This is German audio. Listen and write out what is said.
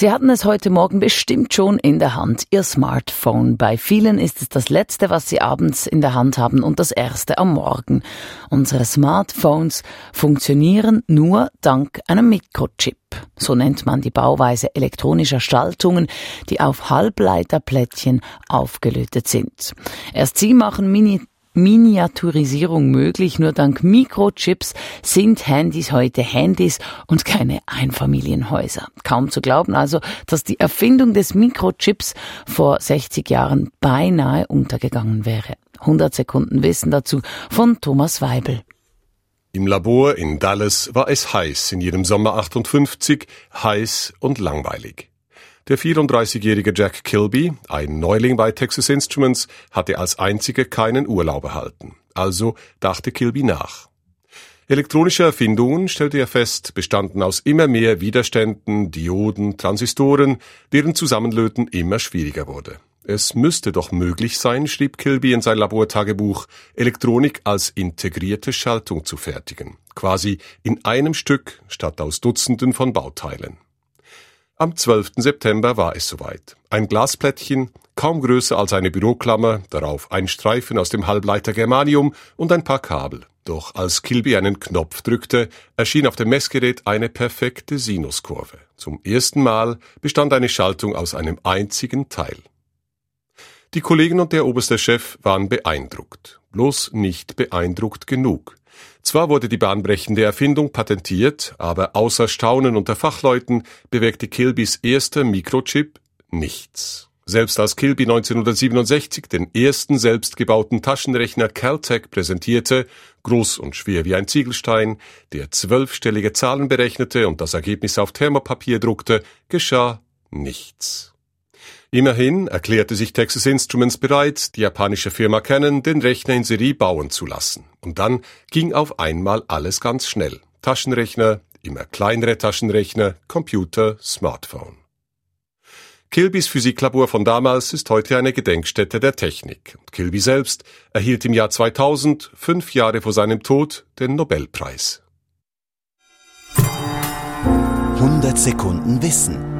Sie hatten es heute Morgen bestimmt schon in der Hand, Ihr Smartphone. Bei vielen ist es das Letzte, was Sie abends in der Hand haben und das Erste am Morgen. Unsere Smartphones funktionieren nur dank einem Mikrochip. So nennt man die Bauweise elektronischer Schaltungen, die auf Halbleiterplättchen aufgelötet sind. Erst sie machen Miniaturisierung möglich. Nur dank Mikrochips sind Handys heute Handys und keine Einfamilienhäuser. Kaum zu glauben also, dass die Erfindung des Mikrochips vor 60 Jahren beinahe untergegangen wäre. 100 Sekunden Wissen dazu von Thomas Weibel. Im Labor in Dallas war es heiß in jedem Sommer 58, heiß und langweilig. Der 34-jährige Jack Kilby, ein Neuling bei Texas Instruments, hatte als einziger keinen Urlaub erhalten. Also dachte Kilby nach. Elektronische Erfindungen, stellte er fest, bestanden aus immer mehr Widerständen, Dioden, Transistoren, deren Zusammenlöten immer schwieriger wurde. Es müsste doch möglich sein, schrieb Kilby in sein Labortagebuch, Elektronik als integrierte Schaltung zu fertigen. Quasi in einem Stück statt aus Dutzenden von Bauteilen. Am 12. September war es soweit. Ein Glasplättchen, kaum größer als eine Büroklammer, darauf ein Streifen aus dem Halbleiter Germanium und ein paar Kabel. Doch als Kilby einen Knopf drückte, erschien auf dem Messgerät eine perfekte Sinuskurve. Zum ersten Mal bestand eine Schaltung aus einem einzigen Teil. Die Kollegen und der oberste Chef waren beeindruckt. Bloß nicht beeindruckt genug. Zwar wurde die bahnbrechende Erfindung patentiert, aber außer Staunen unter Fachleuten bewirkte Kilbys erster Mikrochip nichts. Selbst als Kilby 1967 den ersten selbstgebauten Taschenrechner Caltech präsentierte, groß und schwer wie ein Ziegelstein, der 12-stellige Zahlen berechnete und das Ergebnis auf Thermopapier druckte, geschah nichts. Immerhin erklärte sich Texas Instruments bereit, die japanische Firma Canon den Rechner in Serie bauen zu lassen. Und dann ging auf einmal alles ganz schnell. Taschenrechner, immer kleinere Taschenrechner, Computer, Smartphone. Kilbys Physiklabor von damals ist heute eine Gedenkstätte der Technik. Und Kilby selbst erhielt im Jahr 2000, 5 Jahre vor seinem Tod, den Nobelpreis. 100 Sekunden Wissen.